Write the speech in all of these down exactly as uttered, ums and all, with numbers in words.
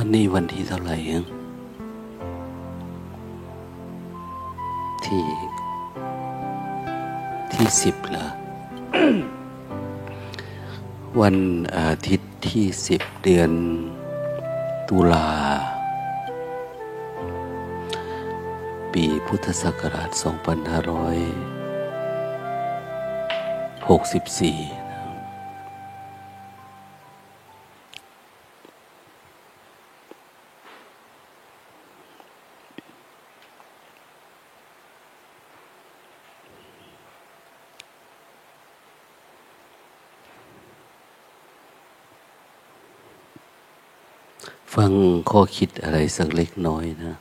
วันนี้วันที่เท่าไหร่ยังที่ที่สิบเหรอ วันอาทิตย์ที่สิบเดือนตุลาปีพุทธศักราชสองพันห้าร้อยหกสิบสี่ฟังข้อคิดอะไรสักเล็กน้อยนะ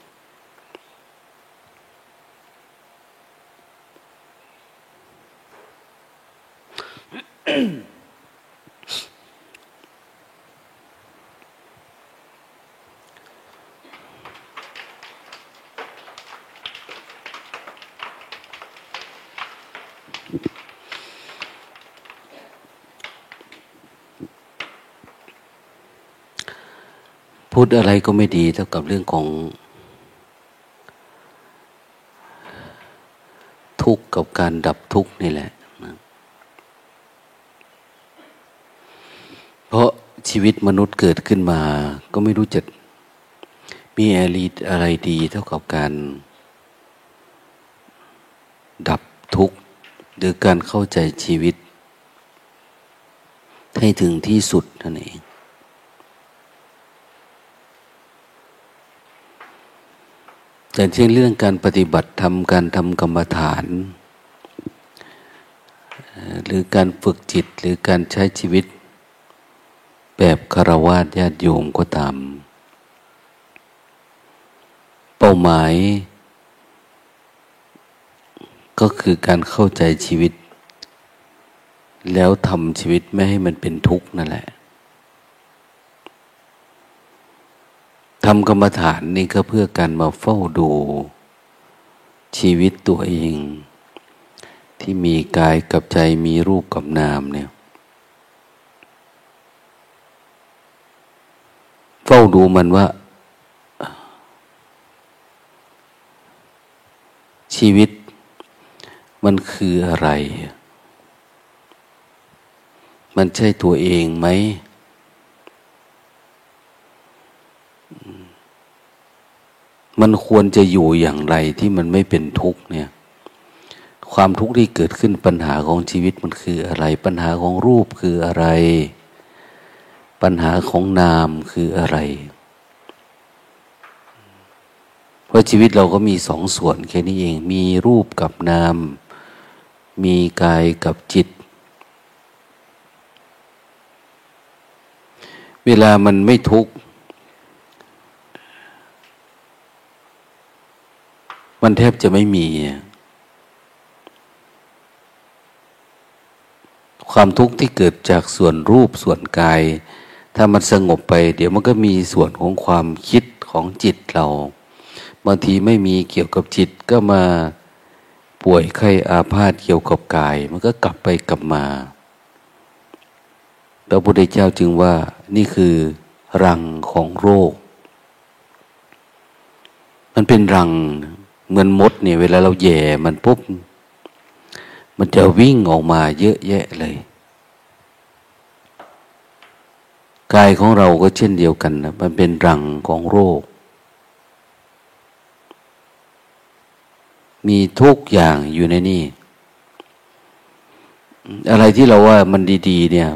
พูดอะไรก็ไม่ดีเท่ากับเรื่องของทุกข์กับการดับทุกข์นี่แหละนะเพราะชีวิตมนุษย์เกิดขึ้นมาก็ไม่รู้จะมีอะไรดีเท่ากับการดับทุกข์หรือการเข้าใจชีวิตให้ถึงที่สุดนั่นเองแต่เช่นเรื่องการปฏิบัติธรรมการทำกรรมฐานหรือการฝึกจิตหรือการใช้ชีวิตแบบฆราวาสญาติโยมก็ตามเป้าหมายก็คือการเข้าใจชีวิตแล้วทำชีวิตไม่ให้มันเป็นทุกข์นั่นแหละทำกรรมฐานนี่ก็เพื่อการมาเฝ้าดูชีวิตตัวเองที่มีกายกับใจมีรูปกับนามเนี่ยเฝ้าดูมันว่าชีวิตมันคืออะไรมันใช่ตัวเองไหมมันควรจะอยู่อย่างไรที่มันไม่เป็นทุกข์เนี่ยความทุกข์ที่เกิดขึ้นปัญหาของชีวิตมันคืออะไรปัญหาของรูปคืออะไรปัญหาของนามคืออะไรเพราะชีวิตเราก็มีสองส่วนแค่นี้เองมีรูปกับนามมีกายกับจิตเวลามันไม่ทุกข์มันแทบจะไม่มีความทุกข์ที่เกิดจากส่วนรูปส่วนกายถ้ามันสงบไปเดี๋ยวมันก็มีส่วนของความคิดของจิตเราบางทีไม่มีเกี่ยวกับจิตก็มาป่วยไข้อาพาธเกี่ยวกับกายมันก็กลับไปกลับมาพระพุทธเจ้าจึงว่านี่คือรังของโรคมันเป็นรังเหมือนมดเนี่ยเวลาเราแย่มันปุ๊บมันจะวิ่งออกมาเยอะแยะเลยกายของเราก็เช่นเดียวกันนะมันเป็นรังของโรคมีทุกอย่างอยู่ในนี่อะไรที่เราว่ามันดีๆเนี่ย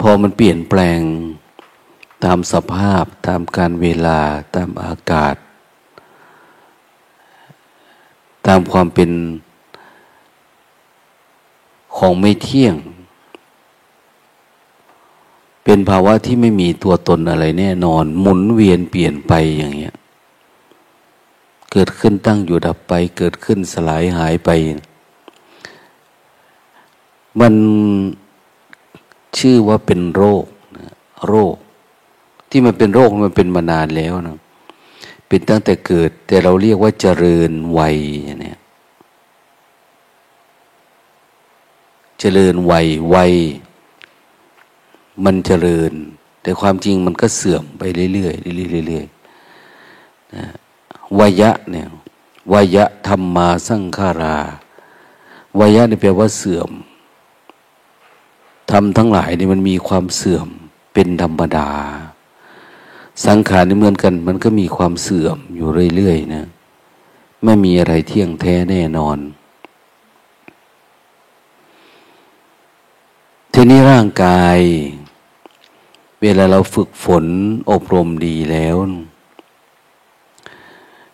พอมันเปลี่ยนแปลงตามสภาพตามการเวลาตามอากาศตามความเป็นของไม่เที่ยงเป็นภาวะที่ไม่มีตัวตนอะไรแน่นอนหมุนเวียนเปลี่ยนไปอย่างเงี้ยเกิดขึ้นตั้งอยู่ดับไปเกิดขึ้นสลายหายไปมันชื่อว่าเป็นโรคโรคที่มันเป็นโรคมันเป็นมานานแล้วนะเป็นตั้งแต่เกิดแต่เราเรียกว่าเจริญวัยเนี่ยเจริญวัยวัยมันเจริญ แต่ความจริงมันก็เสื่อมไปเรื่อยๆเรื่อยๆเรื่อยๆนะวัยะเนี่ยวายะธรรมาสังขาราวัยะนี่แปลว่าเสื่อมธรรมทั้งหลายนี่มันมีความเสื่อมเป็นธรรมดาสังขารนี่เหมือนกันมันก็มีความเสื่อมอยู่เรื่อยๆนะไม่มีอะไรเที่ยงแท้แน่นอนทีนี้ร่างกายเวลาเราฝึกฝนอบรมดีแล้ว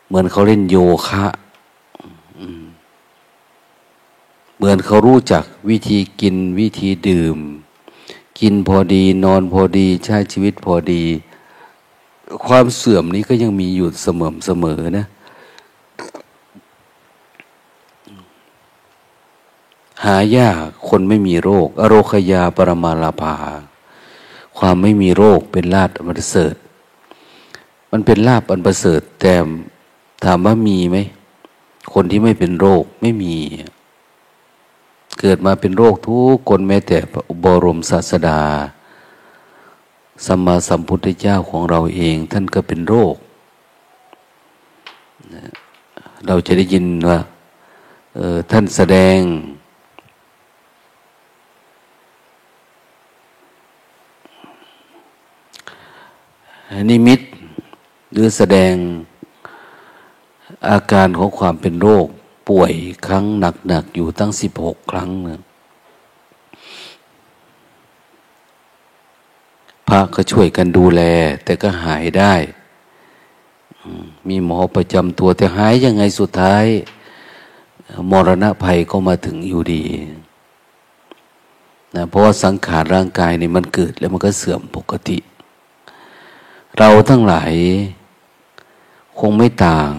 เหมือนเขาเล่นโยคะเหมือนเขารู้จักวิธีกินวิธีดื่มกินพอดีนอนพอดีใช้ชีวิตพอดีความเสื่อมนี้ก็ยังมีอยู่เสมอเสมอนะหายากคนไม่มีโรคอโรคยาปรมาลาภาความไม่มีโรคเป็นลาภอันประเสริฐมันเป็นลาภอันประเสริฐแต่ถามว่ามีไหมคนที่ไม่เป็นโรคไม่มีเกิดมาเป็นโรคทุกคนแม้แต่บรมศาสดาสัมมาสัมพุทธเจ้าของเราเองท่านก็เป็นโรคเราจะได้ยินว่าเอ่อท่านแสดงนิมิตหรือแสดงอาการของความเป็นโรคป่วยครั้งหนักๆอยู่ตั้งสิบหกครั้งนะพระก็ช่วยกันดูแลแต่ก็หายได้มีหมอประจำตัวแต่หายยังไงสุดท้ายมรณะภัยก็มาถึงอยู่ดีนะเพราะว่าสังขารร่างกายนี่มันเกิดแล้วมันก็เสื่อมปกติเราทั้งหลายคงไม่ต่าง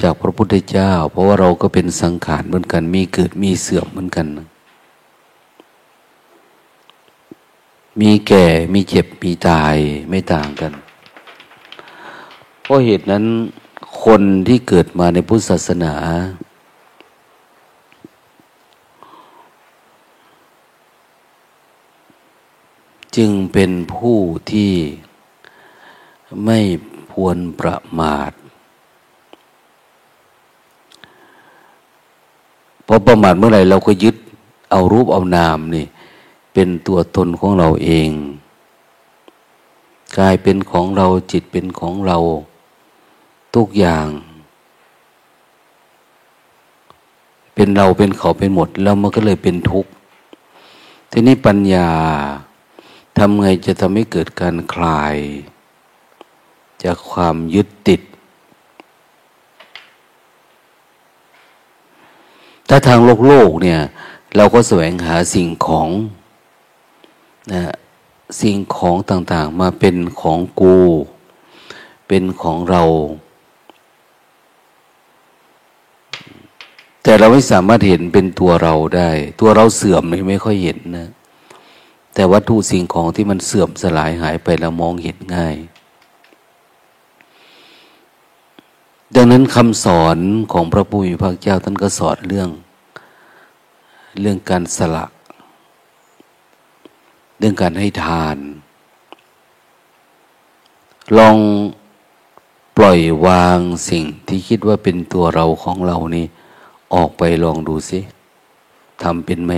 จากพระพุทธเจ้าเพราะว่าเราก็เป็นสังขารเหมือนกันมีเกิดมีเสื่อมเหมือนกันมีแก่มีเจ็บมีตายไม่ต่างกันเพราะเหตุนั้นคนที่เกิดมาในพุทธศาสนาจึงเป็นผู้ที่ไม่ควรประมาทพอประมาทเมื่อไหร่เราก็ยึดเอารูปเอานามนี่เป็นตัวตนของเราเองกายเป็นของเราจิตเป็นของเราทุกอย่างเป็นเราเป็นเขาเป็นหมดแล้วมันก็เลยเป็นทุกข์ทีนี้ปัญญาทำไงจะทำให้เกิดการคลายจากความยึดติดถ้าทางโลกโลกเนี่ยเราก็แสวงหาสิ่งของนะสิ่งของต่างๆมาเป็นของกูเป็นของเราแต่เราไม่สามารถเห็นเป็นตัวเราได้ตัวเราเสื่อมเลยไม่ค่อยเห็นนะแต่วัตถุสิ่งของที่มันเสื่อมสลายหายไปเรามองเห็นง่ายดังนั้นคำสอนของพระผู้มีพระเจ้าท่านก็สอนเรื่องเรื่องการสละเรื่องการให้ทานลองปล่อยวางสิ่งที่คิดว่าเป็นตัวเราของเรานี่ออกไปลองดูสิทำเป็นไหม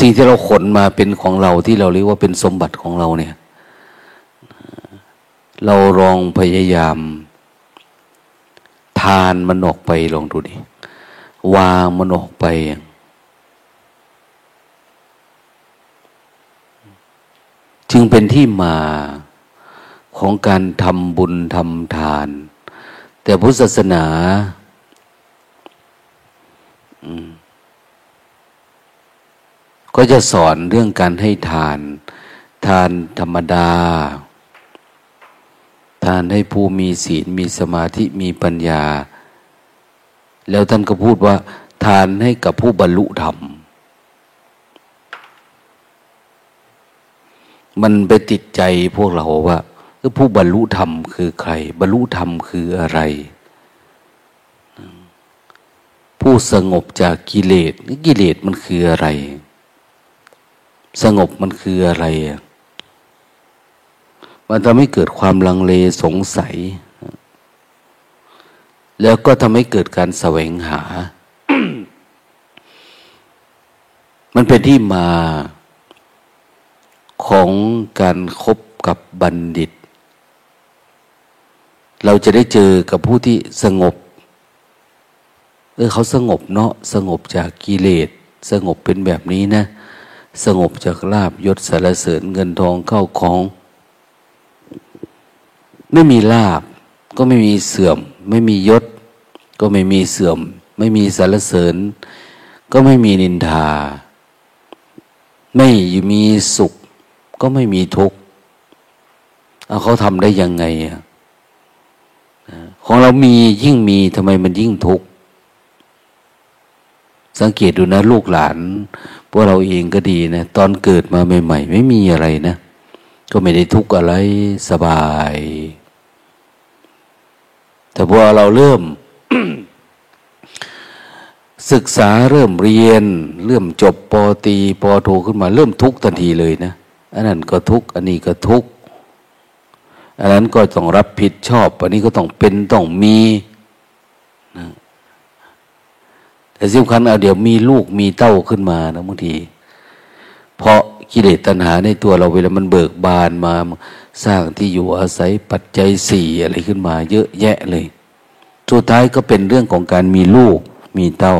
สิ่งที่เราขนมาเป็นของเราที่เราเรียกว่าเป็นสมบัติของเราเนี่ยเราลองพยายามทานมันออกไปลองดูดิวางมันออกไปจึงเป็นที่มาของการทำบุญทำทานแต่พุทธศาสนาก็จะสอนเรื่องการให้ทานทานธรรมดาทานให้ผู้มีศีลมีสมาธิมีปัญญาแล้วท่านก็พูดว่าทานให้กับผู้บรรลุธรรมมันไปติดใจพวกเราว่าผู้บรรลุธรรมคือใครบรรลุธรรมคืออะไร ผู้สงบจากกิเลสกิเลสมันคืออะไรสงบมันคืออะไรมันทำให้เกิดความลังเลสงสัยแล้วก็ทำให้เกิดการแสวงหา มันเป็นที่มาของการคบกับบัณฑิตเราจะได้เจอกับผู้ที่สงบเออเขาสงบเนาะสงบจากกิเลสสงบเป็นแบบนี้นะสงบจากลาภยศสรรเสริญเงินทองเข้าของไม่มีลาภก็ไม่มีเสื่อมไม่มียศก็ไม่มีเสื่อมไม่มีสรรเสริญก็ไม่มีนินทาไม่มีสุขก็ไม่มีทุกข์เอาเขาทำได้ยังไงของเรามียิ่งมีทำไมมันยิ่งทุกข์สังเกตดูนะลูกหลานพวกเราเองก็ดีนะตอนเกิดมาใหม่ๆไม่มีอะไรนะก็ไม่ได้ทุกข์อะไรสบายแต่พอเราเริ่ม ศึกษาเริ่มเรียนเริ่มจบป.ตรีป.โทขึ้นมาเริ่มทุกข์ทันทีเลยนะอันนั้นก็ทุกข์อันนี้ก็ทุกข์อันนั้นก็ต้องรับผิดชอบอันนี้ก็ต้องเป็นต้องมีนะแต่สำคัญเอาเดี๋ยวมีลูกมีเต้าขึ้นมานะบางทีเพราะกิเลสตัณหาในตัวเราเวลามันเบิกบานมาสร้างที่อยู่อาศัยปัจจัยสี่อะไรขึ้นมาเยอะแยะเลยสุดท้ายก็เป็นเรื่องของการมีลูกมีเต้า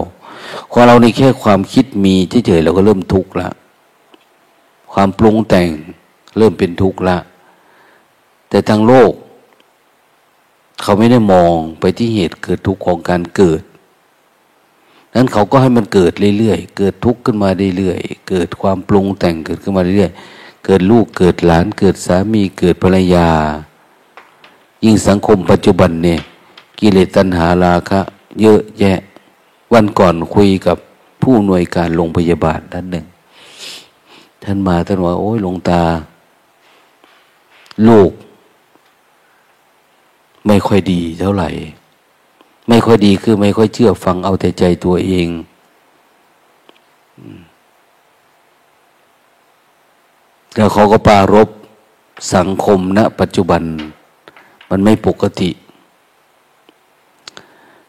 พอเราในแค่ความคิดมีเฉยๆเราก็เริ่มทุกข์ละความปรุงแต่งเริ่มเป็นทุกข์ละแต่ทางโลกเขาไม่ได้มองไปที่เหตุเกิดทุกข์ของการเกิดนั้นเขาก็ให้มันเกิดเรื่อยๆเกิดทุกข์ขึ้นมาเรื่อยๆเกิดความปรุงแต่งเกิดขึ้นมาเรื่อยๆเกิดลูกเกิดหลานเกิดสามีเกิดภรรยายิ่งสังคมปัจจุบันเนี่ยกิเลสตัณหาราคะเยอะแยะวันก่อนคุยกับผู้อำนวยการโรงพยาบาลท่านหนึ่งท่านมาท่านว่าโอ้ยหลวงตาลูกไม่ค่อยดีเท่าไหร่ไม่ค่อยดีคือไม่ค่อยเชื่อฟังเอาแต่ใจตัวเองแล้วเขาก็ปรารภสังคมณปัจจุบันมันไม่ปกติ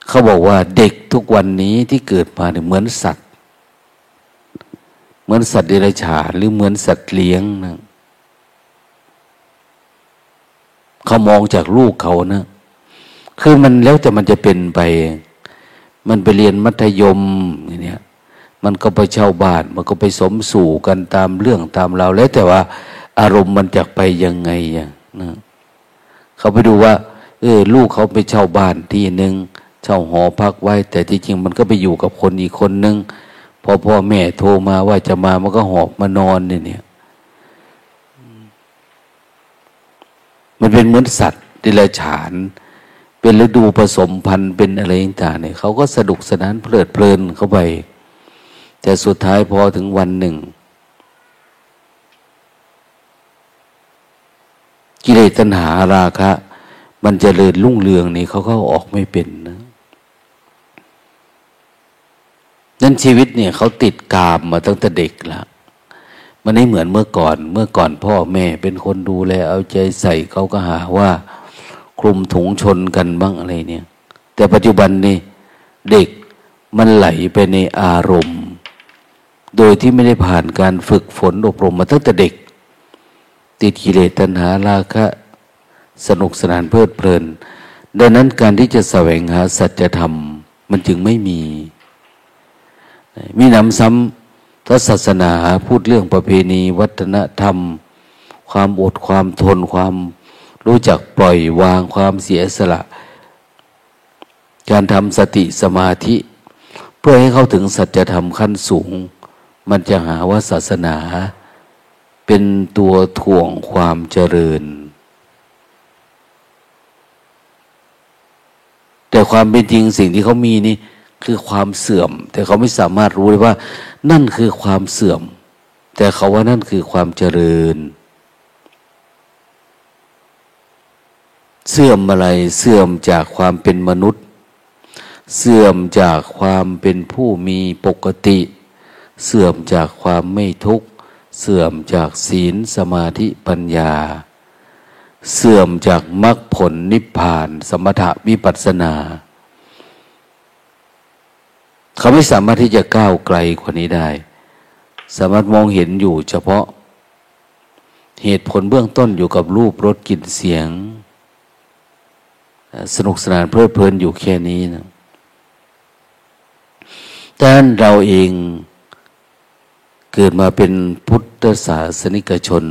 เขาบอกว่าเด็กทุกวันนี้ที่เกิดมาเนี่ยเหมือนสัตว์เหมือนสัตว์เดรัจฉานหรือเหมือนสัตว์เลี้ยงนะเขามองจากลูกเขานะคือมันแล้วแต่มันจะเป็นไปมันไปเรียนมัธยมอย่างเนี้ยมันก็ไปเช่าบ้านมันก็ไปสมสู่กันตามเรื่องตามราวแล้วแต่ว่าอารมณ์มันจะไปยังไงอ่ะนะเขาไปดูว่าเออลูกเขาไปเช่าบ้านที่นึงเช่าหอพักไว้แต่จริงๆมันก็ไปอยู่กับคนอีกคนนึงพอพ่อแม่โทรมาว่าจะมามันก็หอบมานอนเนี่ยมันเป็นเหมือนสัตว์เดรัจฉานเป็นฤดูผสมพันธุ์เป็นอะไรต่างๆเนี่ยเขาก็สนุกสนานเพลิดเพลินเข้าไปแต่สุดท้ายพอถึงวันหนึ่งกิเลสตัณหาราคะมันเจริญรุ่งเรืองนี่เขาก็ออกไม่เป็นนะนั่นชีวิตเนี่ยเขาติดกามมาตั้งแต่เด็กละมันไม่เหมือนเมื่อก่อนเมื่อก่อนพ่อแม่เป็นคนดูแลเอาใจใส่เขาก็หาว่าคลุมถุงชนกันบ้างอะไรเนี่ยแต่ปัจจุบันนี่เด็กมันไหลไปในอารมณ์โดยที่ไม่ได้ผ่านการฝึกฝนอบรมมาตั้งแต่เด็กติดกิเลสตัณหาราคะสนุกสนานเพลิดเพลินดังนั้นการที่จะแสวงหาสัจธรรมมันจึงไม่มีมีหนำซ้ำถ้าศาสนาพูดเรื่องประเพณีวัฒนธรรมความอดความทนความรู้จักปล่อยวางความเสียสละการทำสติสมาธิเพื่อให้เข้าถึงสัจธรรมขั้นสูงมันจะหาว่าศาสนาเป็นตัวถ่วงความเจริญแต่ความเป็นจริงสิ่งที่เขามีนี่คือความเสื่อมแต่เขาไม่สามารถรู้ได้ว่านั่นคือความเสื่อมแต่เขาว่านั่นคือความเจริญเสื่อมอะไรเสื่อมจากความเป็นมนุษย์ เสื่อมจากความเป็นผู้มีปกติเสื่อมจากความไม่ทุกข์เสื่อมจากศีลสมาธิปัญญาเสื่อมจากมรรคผลนิพพานสมถะวิปัสสนาเขาไม่สามารถที่จะก้าวไกลกว่านี้ได้สามารถมองเห็นอยู่เฉพาะเหตุผลเบื้องต้นอยู่กับรูปรสกลิ่นเสียงสนุกสนานเพลิดเพลินอยู่แค่นี้นะแต่เราเองเกิดมาเป็นพุทธศาสนิกชน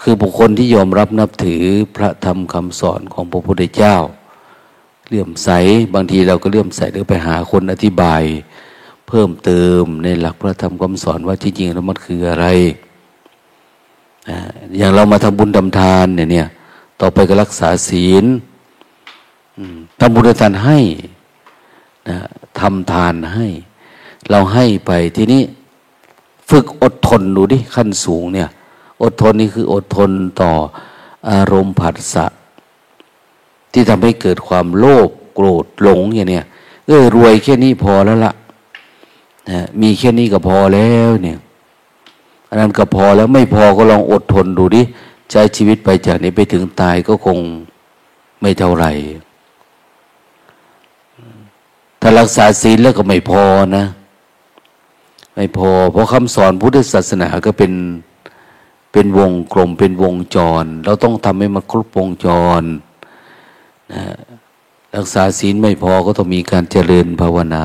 คือบุคคลที่ยอมรับนับถือพระธรรมคำสอนของพระพุทธเจ้าเลื่อมใสบางทีเราก็เลื่อมใสหรือไปหาคนอธิบายเพิ่มเติมในหลักพระธรรมคำสอนว่าจริงๆแล้วมันคืออะไรอย่างเรามาทำบุญทำทานเนี่ยเนี่ยต่อไปก็รักษาศีลทำบุญทำทานให้นะทำทานให้เราให้ไปทีนี้ฝึกอดทนดูดิขั้นสูงเนี่ยอดทนนี่คืออดทนต่ออารมณ์ผัสสะที่ทำให้เกิดความโลภโกรธหลงอย่างเนี้ยเออรวยแค่นี้พอแล้วละนะมีแค่นี้ก็พอแล้วเนี่ยอันนั้นก็พอแล้วไม่พอก็ลองอดทนดูดิใช้ชีวิตไปจากนี้ไปถึงตายก็คงไม่เท่าไหร่ถ้ารักษาศีลแล้วก็ไม่พอนะไม่พอเพราะคำสอนพุทธศาสนาก็เป็นเป็นวงกลมเป็นวงจรเราต้องทำให้มันครบวงจรนะรักษาศีลไม่พอก็ต้องมีการเจริญภาวนา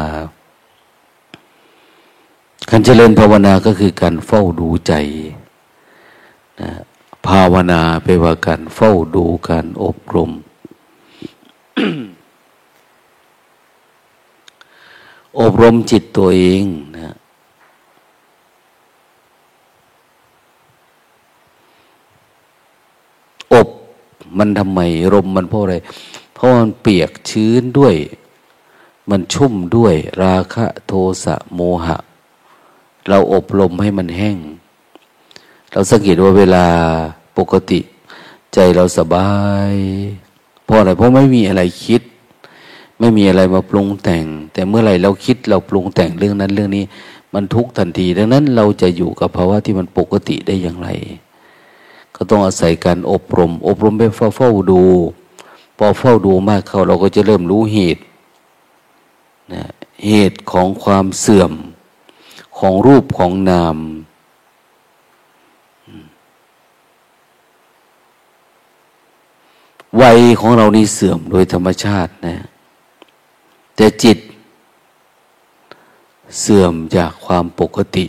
การเจริญภาวนาก็คือการเฝ้าดูใจนะภาวนาแปลว่าการเฝ้าดูการอบรม อบรมจิตตัวเองนะอบมันทำไมรมมันเพราะอะไรเพราะมันเปียกชื้นด้วยมันชุ่มด้วยราคะโทสะโมหะเราอบรมให้มันแห้งเราสังเกตว่าเวลาปกติใจเราสบายเพราะอะไรเพราะไม่มีอะไรคิดไม่มีอะไรมาปรุงแต่งแต่เมื่อไหร่เราคิดเราปรุงแต่งเรื่องนั้นเรื่องนี้มันทุกข์ทันทีดังนั้นเราจะอยู่กับภาวะที่มันปกติได้อย่างไรก็ต้องอาศัยการอบรมอบรมไปเฝ้าดูพอเฝ้าดูมากเข้าเราก็จะเริ่มรู้เหตุนะเหตุของความเสื่อมของรูปของนามวัยของเรานี่เสื่อมโดยธรรมชาตินะแต่จิตเสื่อมจากความปกติ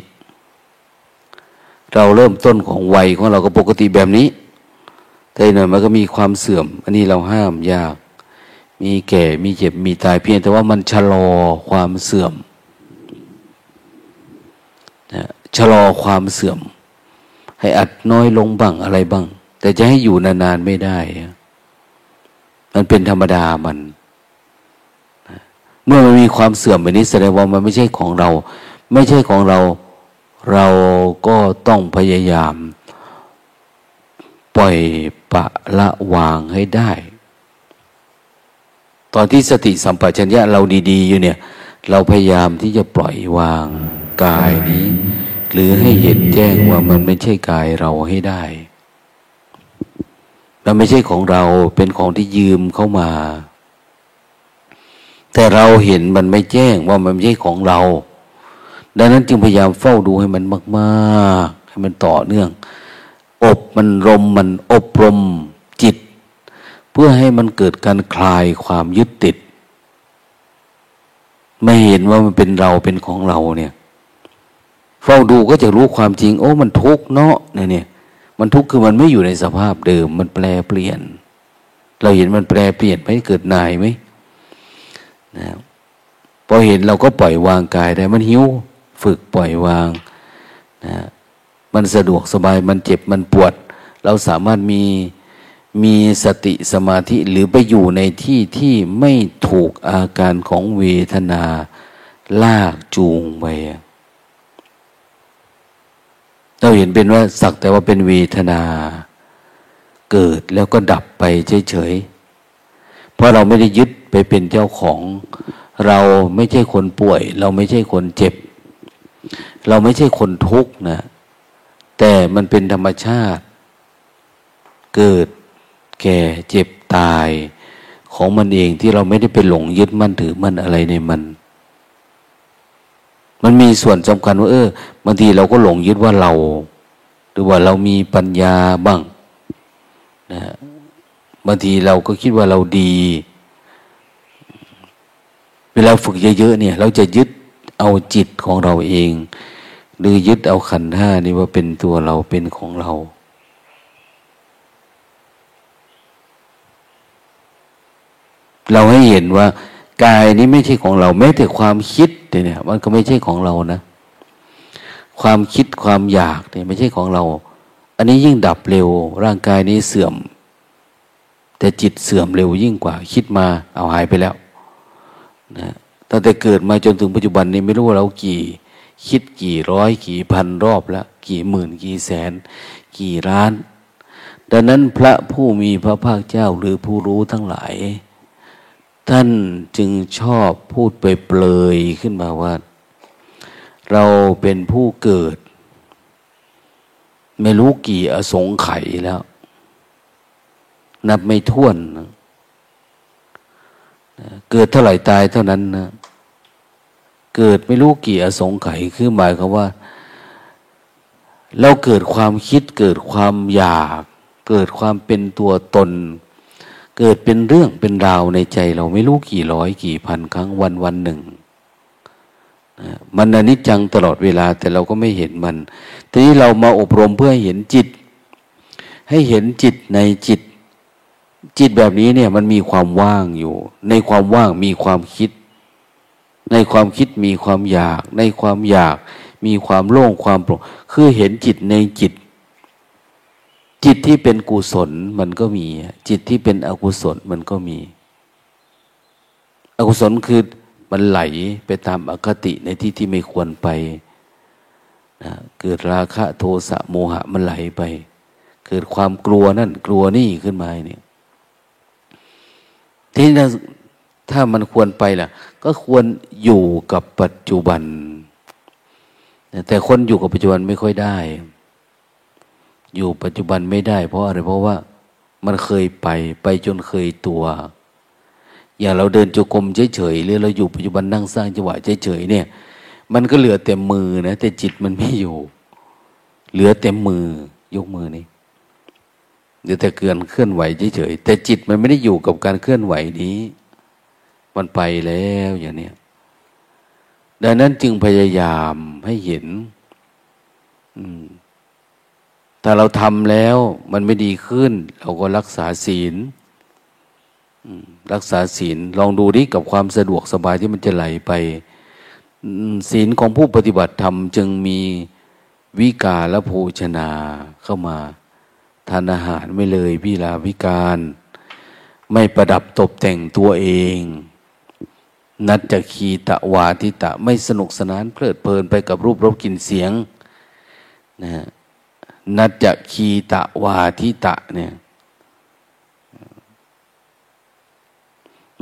เราเริ่มต้นของวัยของเราก็ปกติแบบนี้แต่หน่อยมันก็มีความเสื่อมอันนี้เราห้ามยากมีแก่มีเจ็บมีตายเพียงแต่ว่ามันชะลอความเสื่อมชะลอความเสื่อมให้อัดน้อยลงบ้างอะไรบ้างแต่จะให้อยู่นานๆไม่ได้มันเป็นธรรมดามันเมื่อมันมีความเสื่อมแบบนี้แสดงว่ามันไม่ใช่ของเราไม่ใช่ของเราเราก็ต้องพยายามปล่อยปะละวางให้ได้ตอนที่สติสัมปชัญญะเราดีๆอยู่เนี่ยเราพยายามที่จะปล่อยวางกายนี้หรือให้เห็นแจ้งว่ามันไม่ใช่กายเราให้ได้มันไม่ใช่ของเราเป็นของที่ยืมเข้ามาแต่เราเห็นมันไม่แจ้งว่ามันไม่ใช่ของเราดังนั้นจึงพยายามเฝ้าดูให้มันมากๆให้มันต่อเนื่องอบมันรมมันอบรมจิตเพื่อให้มันเกิดการคลายความยึดติดไม่เห็นว่ามันเป็นเราเป็นของเราเนี่ยเฝ้าดูก็จะรู้ความจริงโอ้มันทุกข์เนาะเนี่ยเนี่ยมันทุกข์คือมันไม่อยู่ในสภาพเดิมมันแปรเปลี่ยนเราเห็นมันแปรเปลี่ยนไหมเกิดนายไหมนะพอเห็นเราก็ปล่อยวางกายได้มันหิวฝึกปล่อยวางนะมันสะดวกสบายมันเจ็บมันปวดเราสามารถมีมีสติสมาธิหรือไปอยู่ในที่ที่ไม่ถูกอาการของเวทนาลากจูงไปเราเห็นเป็นว่าสักแต่ว่าเป็นเวทนาเกิดแล้วก็ดับไปเฉยๆพอ ว่าเราไม่ได้ยึดไปเป็นเจ้าของเราไม่ใช่คนป่วยเราไม่ใช่คนเจ็บเราไม่ใช่คนทุกข์นะแต่มันเป็นธรรมชาติเกิดแก่เจ็บตายของมันเองที่เราไม่ได้ไปหลงยึดมั่นถือมั่นอะไรในมันมันมีส่วนสำคัญว่าเออบางทีเราก็หลงยึดว่าเราหรือว่าเรามีปัญญาบ้างนะบางทีเราก็คิดว่าเราดีเวลาฝึกเยอะๆเนี่ยเราจะยึดเอาจิตของเราเองหรือยึดเอาขันธ์ห้านี่ว่าเป็นตัวเราเป็นของเราเราให้เห็นว่ากายนี้ไม่ใช่ของเราแม้แต่ความคิดเนี่ยมันก็ไม่ใช่ของเรานะความคิดความอยากเนี่ยไม่ใช่ของเราอันนี้ยิ่งดับเร็วร่างกายนี้เสื่อมแต่จิตเสื่อมเร็วยิ่งกว่าคิดมาเอาหายไปแล้วนะตั้งแต่เกิดมาจนถึงปัจจุบันนี้ไม่รู้ว่าเรากี่คิดกี่ร้อยกี่พันรอบแล้วกี่หมื่นกี่แสนกี่ล้านดังนั้นพระผู้มีพระภาคเจ้าหรือผู้รู้ทั้งหลายท่านจึงชอบพูดไปเปลยขึ้นมาว่าเราเป็นผู้เกิดไม่รู้กี่อสงไขยแล้วนับไม่ถ้วนนะเกิดเท่าไหร่ตายเท่านั้นนะเกิดไม่รู้กี่อสงไขยคือหมายความว่าเราเกิดความคิดเกิดความอยากเกิดความเป็นตัวตนเกิดเป็นเรื่องเป็นราวในใจเราไม่รู้กี่ร้อยกี่พันครั้งวันวันหนึ่งมันอนิจจังตลอดเวลาแต่เราก็ไม่เห็นมันทีนี้เรามาอบรมเพื่อให้เห็นจิตให้เห็นจิตในจิตจิตแบบนี้เนี่ยมันมีความว่างอยู่ในความว่างมีความคิดในความคิดมีความอยากในความอยากมีความโล่งความโปร่งคือเห็นจิตในจิตจิตที่เป็นกุศลมันก็มีจิตที่เป็นอกุศลมันก็มีอกุศลคือมันไหลไปตามอคติในที่ที่ไม่ควรไปนะเกิดราคะโทสะโมหะมันไหลไปเกิดความกลัวนั่นกลัวนี่ขึ้นมาเนี่ยที่ถ้ามันควรไปล่ะก็ควรอยู่กับปัจจุบันแต่คนอยู่กับปัจจุบันไม่ค่อยได้อยู่ปัจจุบันไม่ได้เพราะอะไรเพราะว่ามันเคยไปไปจนเคยตัวอย่างเราเดินจงกรมเฉยๆหรือเราอยู่ปัจจุบันนั่งสร้างจังหวะเฉยๆเนี่ยมันก็เหลือแต่มือนะแต่จิตมันไม่อยู่เหลือแต่มือยกมือนี่เหลือแต่เกินเคลื่อนไหวเฉยๆแต่จิตมันไม่ได้อยู่กับการเคลื่อนไหวนี้มันไปแล้วอย่างเนี้ยดังนั้นจึงพยายามให้เห็นอืมถ้าเราทำแล้วมันไม่ดีขึ้นเราก็รักษาศีลรักษาศีลลองดูดิกับความสะดวกสบายที่มันจะไหลไปศีลของผู้ปฏิบัติธรรมจึงมีวิกาลโภชนาเข้ามาทานอาหารไม่เลยวิลาวิการไม่ประดับตกแต่งตัวเองนัจจคีตะวาทิตะไม่สนุกสนานเพลิดเพลินไปกับรูปรสกลิ่นเสียงนะฮะนัจจคีตะวาทิตะเนี่ย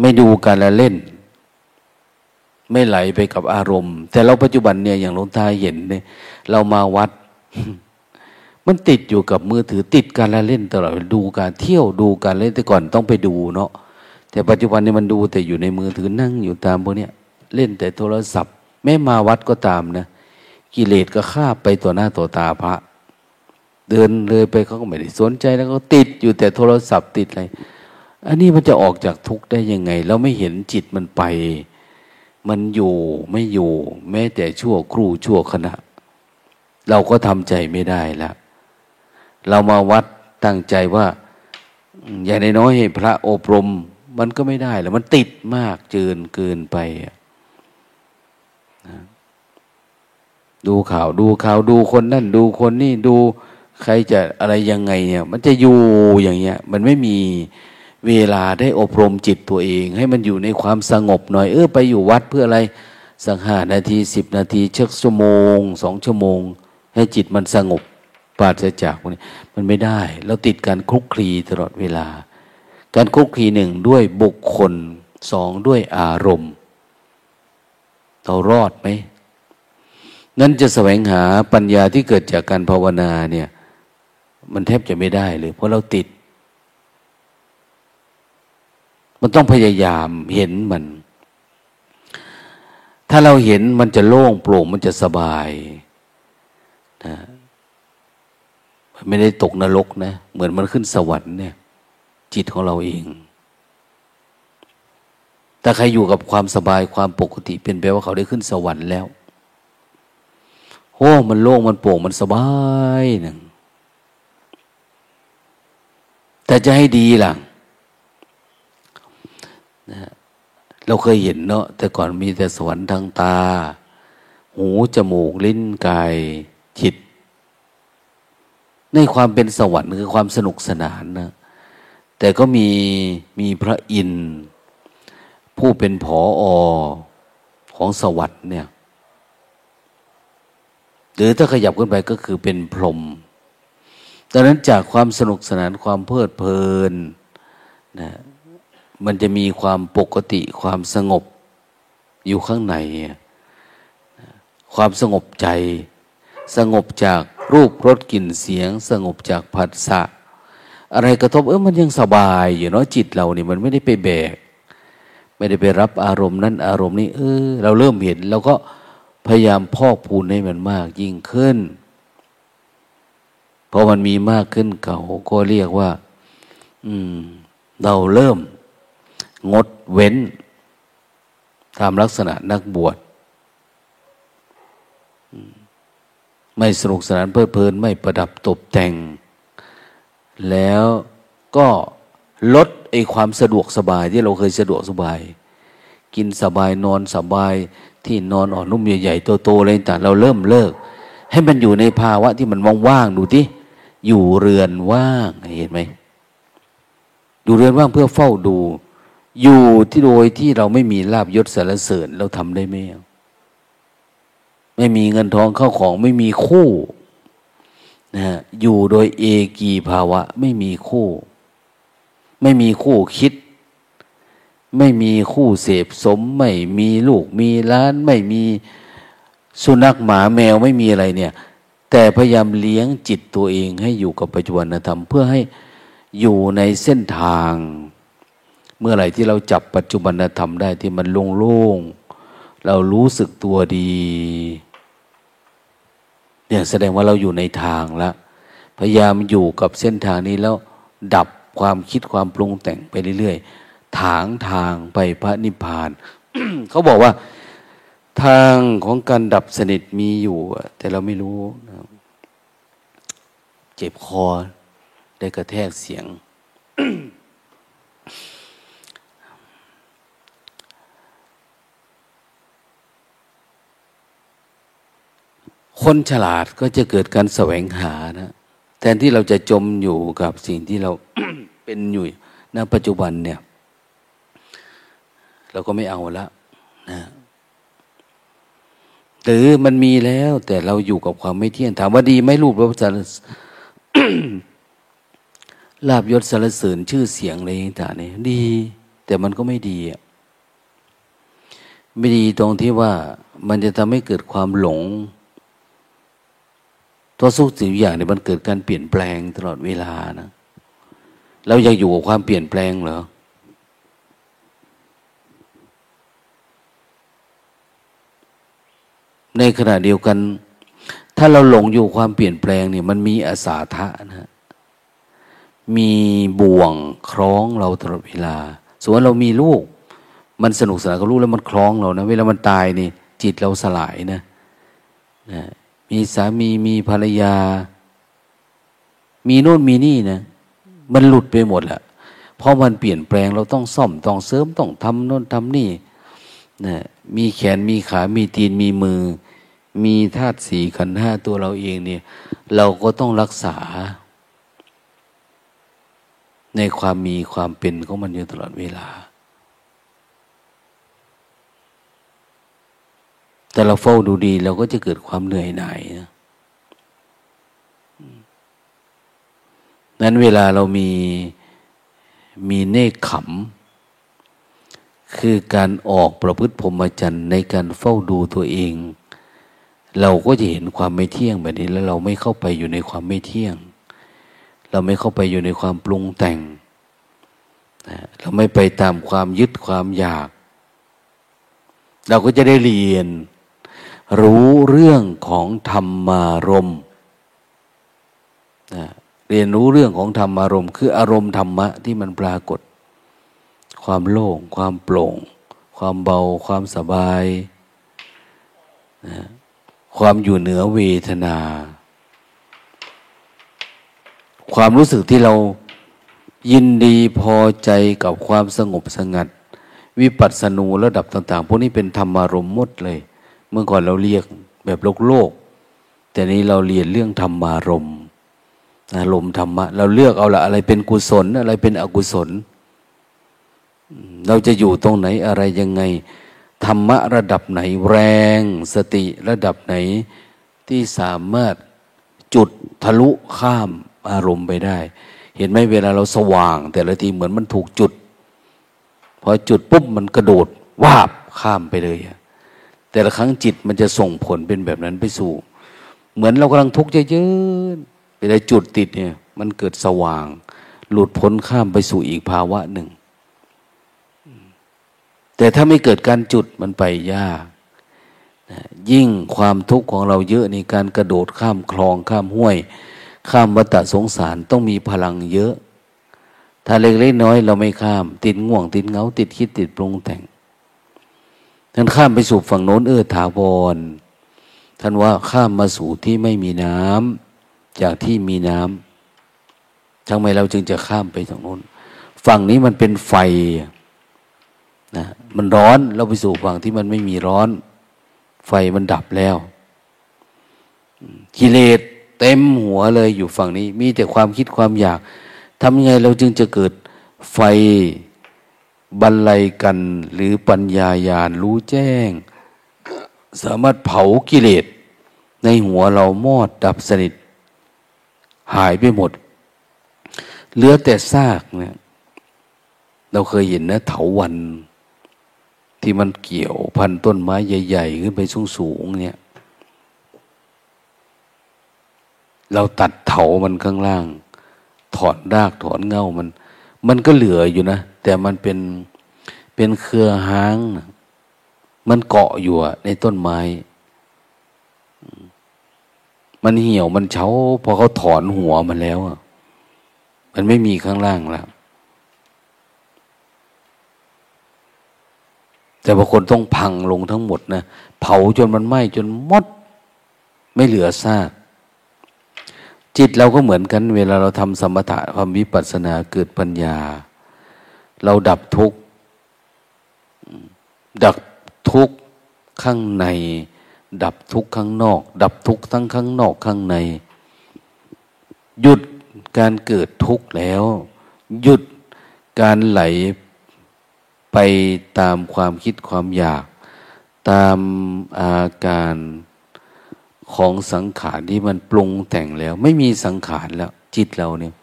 ไม่ดูการละเล่นไม่ไหลไปกับอารมณ์แต่เราปัจจุบันเนี่ยอย่างหลวงตาเห็นเนี่ยเรามาวัด มันติดอยู่กับมือถือติดการละเล่นตลอดดูการเที่ยวดูการเล่นแต่ก่อนต้องไปดูเนาะแต่ปัจจุบันเนี่ยมันดูแต่อยู่ในมือถือนั่งอยู่ตามพวกเนี้ยเล่นแต่โทรศัพท์แม้มาวัดก็ตามนะกิเลสก็ฆ่าไปต่อหน้าต่อตาพระเดินเลยไปเขาก็ไม่ได้สนใจแล้วก็ติดอยู่แต่โทรศัพท์ติดอะไรอันนี้มันจะออกจากทุกข์ได้ยังไงเราไม่เห็นจิตมันไปมันอยู่ไม่อยู่แม้แต่ชั่วครู่ชั่วขณะเราก็ทำใจไม่ได้ละเรามาวัดตั้งใจว่าอย่างน้อยให้พระอบรมมันก็ไม่ได้แล้วมันติดมากเกินเกินไปดูข่าวดูข่าวดูคนนั่นดูคนนี่ดูใครจะอะไรยังไงเนี่ยมันจะอยู่อย่างเงี้ยมันไม่มีเวลาได้อบรมจิตตัวเองให้มันอยู่ในความสงบหน่อยเออไปอยู่วัดเพื่ออะไรสักห้านาทีสิบนาทีชั่วชั่วโมงสองชั่วโมงให้จิตมันสงบปราศจากพวกนี้มันไม่ได้เราติดการคลุกคลีตลอดเวลา การคุกคีหนึ่งด้วยบุคคลสองด้วยอารมณ์เรารอดไหมนั่นจะแสวงหาปัญญาที่เกิดจากการภาวนาเนี่ยมันแทบจะไม่ได้เลยเพราะเราติดมันต้องพยายามเห็นมันถ้าเราเห็นมันจะโล่งโปร่งมันจะสบายนะไม่ได้ตกนรกนะเหมือนมันขึ้นสวรรค์เนี่ยจิตของเราเองถ้าใครอยู่กับความสบายความปกติเป็นแปลว่าเขาได้ขึ้นสวรรค์แล้วโอ้มันโล่งมันโปร่งมันสบายนะแต่จะให้ดีล่ะนะเราเคยเห็นเนาะแต่ก่อนมีแต่สวรรค์ทางตาหูจมูกลิ้นกายจิตในความเป็นสวรรค์คือความสนุกสนานนะแต่ก็มีมีพระอินทร์ผู้เป็นผอของสวรรค์เนี่ยหรือถ้าขยับขึ้นไปก็คือเป็นพรหมดังนั้นจากความสนุกสนานความเพลิดเพลินนะมันจะมีความปกติความสงบอยู่ข้างในความสงบใจสงบจากรูปรสกลิ่นเสียงสงบจากผัสสะอะไรกระทบเออมันยังสบายอยู่เนาะจิตเราเนี่ยมันไม่ได้ไปแบกไม่ได้ไปรับอารมณ์นั้นอารมณ์นี้เออเราเริ่มเห็นเราก็พยายามพอกพูนให้มันมากยิ่งขึ้นเพราะมันมีมากขึ้นเขาก็เรียกว่าอืมเราเริ่มงดเว้นตามลักษณะนักบวชไม่สนุกสนานเพลิดเพลินไม่ประดับตกแต่งแล้วก็ลดไอ้ความสะดวกสบายที่เราเคยสะดวกสบายกินสบายนอนสบายที่นอนอ่อนนุ่มใหญ่ๆโตๆอะไรต่างเราเริ่มเลิกให้มันอยู่ในภาวะที่มันว่างๆดูที่อยู่เรือนว่างเห็นไหมอยู่เรือนว่างเพื่อเฝ้าดูอยู่ที่โดยที่เราไม่มีลาภยศสรรเสริญเราทำได้ไหมไม่มีเงินทองเข้าของไม่มีคู่นะฮะอยู่โดยเอกีภาวะไม่มีคู่ไม่มีคู่คิดไม่มีคู่เสพสมไม่มีลูกมีหลานไม่มีสุนัขหมาแมวไม่มีอะไรเนี่ยแต่พยายามเลี้ยงจิตตัวเองให้อยู่กับปัจจุบันธรรมเพื่อให้อยู่ในเส้นทางเมื่อไหร่ที่เราจับปัจจุบันธรรมได้ที่มันโล่งๆเรารู้สึกตัวดีเนี่ยแสดงว่าเราอยู่ในทางแล้วพยายามอยู่กับเส้นทางนี้แล้วดับความคิดความปรุงแต่งไปเรื่อยๆทางทางไปพระนิพพาน เขาบอกว่าทางของการดับสนิทมีอยู่แต่เราไม่รู้นะเจ็บคอได้กระแทกเสียง คนฉลาดก็จะเกิดการแสวงหานะแทนที่เราจะจมอยู่กับสิ่งที่เรา เป็นอยู่ณปัจจุบันเนี่ยเราก็ไม่เอาละนะหรือมันมีแล้วแต่เราอยู่กับความไม่เที่ยงถามว่าดีไหมรูปรส ลาภยศสรรเสริญชื่อเสียงอะไรต่างๆนี่ดีแต่มันก็ไม่ดีอ่ะไม่ดีตรงที่ว่ามันจะทำให้เกิดความหลงตัวสุขสิ่งอย่างเนี่ยมันเกิดการเปลี่ยนแปลงตลอดเวลานะเราอยากอยู่กับความเปลี่ยนแปลงเหรอในขณะเดียวกันถ้าเราหลงอยู่ความเปลี่ยนแปลงเนี่ยมันมีอาสาทะนะมีบ่วงคล้องเราตลอดเวลาส่วนเรามีลูกมันสนุกสนานกับลูกแล้วมันคล้องเรานะเวลามันตายนี่จิตเราสลายนะนะมีสามีมีภรรยามีโน่นมีนี่นะมันหลุดไปหมดละเพราะมันเปลี่ยนแปลงเราต้องซ่อมต้องเสริมต้องทำโน่นทำนี่นะมีแขนมีขามีตีนมีมือมีธาตุสี่ขันธ์ห้าตัวเราเองเนี่ยเราก็ต้องรักษาในความมีความเป็นของมันอยู่ตลอดเวลาแต่เราเฝ้าดูดีเราก็จะเกิดความเหนื่อยหน่ายนะนั้นเวลาเรามี มีเนกขมคือการออกประพฤติพรหมจรรย์ในการเฝ้าดูตัวเองเราก็จะเห็นความไม่เที่ยงแบบนี้แล้วเราไม่เข้าไปอยู่ในความไม่เที่ยงเราไม่เข้าไปอยู่ในความปรุงแต่งนะเราไม่ไปตามความยึดความอยากเราก็จะได้เรียนรู้เรื่องของธรรมารมณ์นะเรียนรู้เรื่องของธรรมารมณ์คืออารมณ์ธรรมะที่มันปรากฏความโล่งความโปร่งความเบาความสบายนะความอยู่เหนือเวทนาความรู้สึกที่เรายินดีพอใจกับความสงบสงัดวิปัสสนูระดับต่างๆพวกนี้เป็นธรรมารมณ์หมดเลยเมื่อก่อนเราเรียกแบบโลกโลกแต่นี้เราเรียนเรื่องธรรมารมณ์อารมณ์ธรรมะเราเลือกเอาละอะไรเป็นกุศลอะไรเป็นอกุศลเราจะอยู่ตรงไหนอะไรยังไงธรรมะระดับไหนแรงสติระดับไหนที่สามารถจุดทะลุข้ามอารมณ์ไปได้เห็นไหมเวลาเราสว่างแต่ละทีเหมือนมันถูกจุดพอจุดปุ๊บมันกระโดดวาบข้ามไปเลยแต่ละครั้งจิตมันจะส่งผลเป็นแบบนั้นไปสู่เหมือนเรากำลังทุกข์เยอะๆเวลาจุดติดเนี่ยมันเกิดสว่างหลุดพ้นข้ามไปสู่อีกภาวะหนึ่งแต่ถ้าไม่เกิดการจุดมันไปยากยิ่งความทุกข์ของเราเยอะในการกระโดดข้ามคลองข้ามห้วยข้ามวัฏสงสารต้องมีพลังเยอะถ้าเล็กๆน้อยเราไม่ข้ามติดง่วงติดเหงาติดคิดติดปรุงแต่งท่านข้ามไปสู่ฝั่งโน้นเออถาวรท่านว่าข้ามมาสู่ที่ไม่มีน้ำจากที่มีน้ำทำไมเราจึงจะข้ามไปฝั่งโน้นฝั่งนี้มันเป็นไฟนะมันร้อนเราไปสู่ฝั่งที่มันไม่มีร้อนไฟมันดับแล้วกิเลสเต็มหัวเลยอยู่ฝั่งนี้มีแต่ความคิดความอยากทำยังไงเราจึงจะเกิดไฟบรรลัยกันหรือปัญญาญาณรู้แจ้งสามารถเผากิเลสในหัวเรามอดดับสนิทหายไปหมดเหลือแต่ซากเนี่ยเราเคยเห็นนะเถาวัลย์ที่มันเกี่ยวพันต้นไม้ใหญ่ๆขึ้นไปสูงๆเนี่ยเราตัดเถามันข้างล่างถอนรากถอนเงามันมันก็เหลืออยู่นะแต่มันเป็นเป็นเครือหางมันเกาะอยู่ในต้นไม้มันเหี่ยวมันเฉาพอเขาถอนหัวมันแล้วมันไม่มีข้างล่างแล้วแต่บางคนต้องพังลงทั้งหมดนะเผาจนมันไหม้จนหมดไม่เหลือซากจิตเราก็เหมือนกันเวลาเราทำสมถะทำวิปัสสนาเกิดปัญญาเราดับทุกข์ดับทุกข์ข้างในดับทุกข์ข้างนอกดับทุกข์ทั้งข้างนอกข้างในหยุดการเกิดทุกข์แล้วหยุดการไหลไปตามความคิดความอยากตามอาการของสังขารที่มันปรุงแต่งแล้วไม่มีสังขารแล้วจิตเราเนี่ย